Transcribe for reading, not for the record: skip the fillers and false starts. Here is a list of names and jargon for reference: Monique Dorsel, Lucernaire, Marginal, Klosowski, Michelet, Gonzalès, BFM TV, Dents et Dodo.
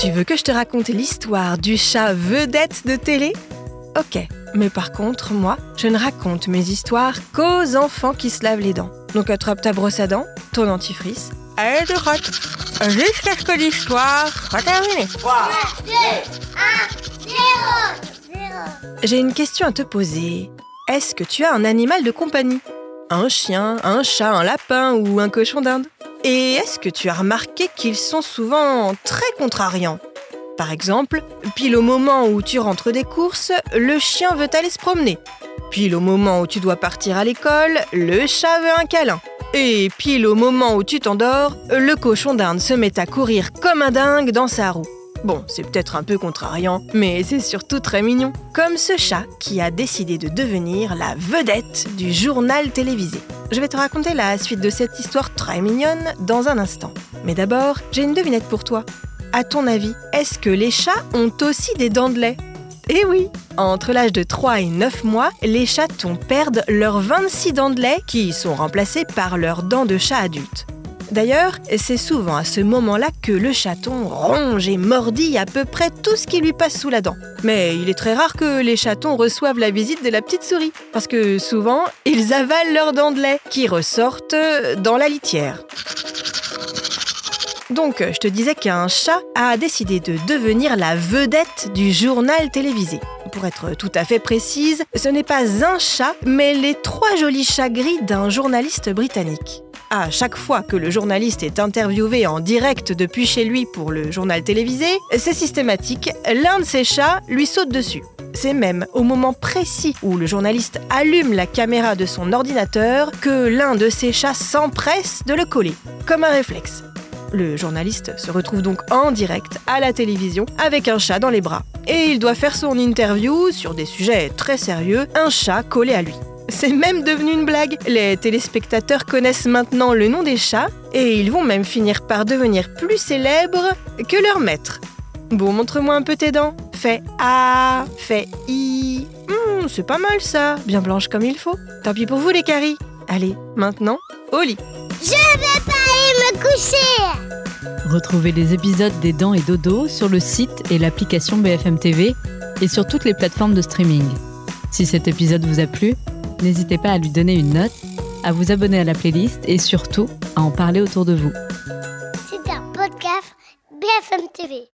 Tu veux que je te raconte l'histoire du chat vedette de télé? Ok, mais par contre, moi, je ne raconte mes histoires qu'aux enfants qui se lavent les dents. Donc attrape ta brosse à dents, ton dentifrice, allez, tu frottes, jusqu'à ce que l'histoire soit terminée. 3, 2, 1, 0. J'ai une question à te poser. Est-ce que tu as un animal de compagnie? Un chien, un chat, un lapin ou un cochon d'Inde? Et est-ce que tu as remarqué qu'ils sont souvent très contrariants? Par exemple, pile au moment où tu rentres des courses, le chien veut aller se promener. Pile au moment où tu dois partir à l'école, le chat veut un câlin. Et pile au moment où tu t'endors, le cochon d'Inde se met à courir comme un dingue dans sa roue. Bon, c'est peut-être un peu contrariant, mais c'est surtout très mignon. Comme ce chat qui a décidé de devenir la vedette du journal télévisé. Je vais te raconter la suite de cette histoire très mignonne dans un instant. Mais d'abord, j'ai une devinette pour toi. À ton avis, est-ce que les chats ont aussi des dents de lait? Eh oui! Entre l'âge de 3 et 9 mois, les chatons perdent leurs 26 dents de lait qui sont remplacées par leurs dents de chat adultes. D'ailleurs, c'est souvent à ce moment-là que le chaton ronge et mordit à peu près tout ce qui lui passe sous la dent. Mais il est très rare que les chatons reçoivent la visite de la petite souris, parce que souvent, ils avalent leurs dents de lait, qui ressortent dans la litière. Donc, je te disais qu'un chat a décidé de devenir la vedette du journal télévisé. Pour être tout à fait précise, ce n'est pas un chat, mais les 3 jolis chats gris d'un journaliste britannique. À chaque fois que le journaliste est interviewé en direct depuis chez lui pour le journal télévisé, c'est systématique, l'un de ses chats lui saute dessus. C'est même au moment précis où le journaliste allume la caméra de son ordinateur que l'un de ses chats s'empresse de le coller, comme un réflexe. Le journaliste se retrouve donc en direct à la télévision avec un chat dans les bras. Et il doit faire son interview sur des sujets très sérieux, un chat collé à lui. C'est même devenu une blague. Les téléspectateurs connaissent maintenant le nom des chats et ils vont même finir par devenir plus célèbres que leur maître. Bon, montre-moi un peu tes dents. Fais A, fais I. C'est pas mal ça, bien blanche comme il faut. Tant pis pour vous les caries. Allez, maintenant, au lit. Je vais pas aller me coucher. Retrouvez les épisodes des Dents et Dodo sur le site et l'application BFM TV et sur toutes les plateformes de streaming. Si cet épisode vous a plu, n'hésitez pas à lui donner une note, à vous abonner à la playlist et surtout à en parler autour de vous. C'est un podcast BFM TV.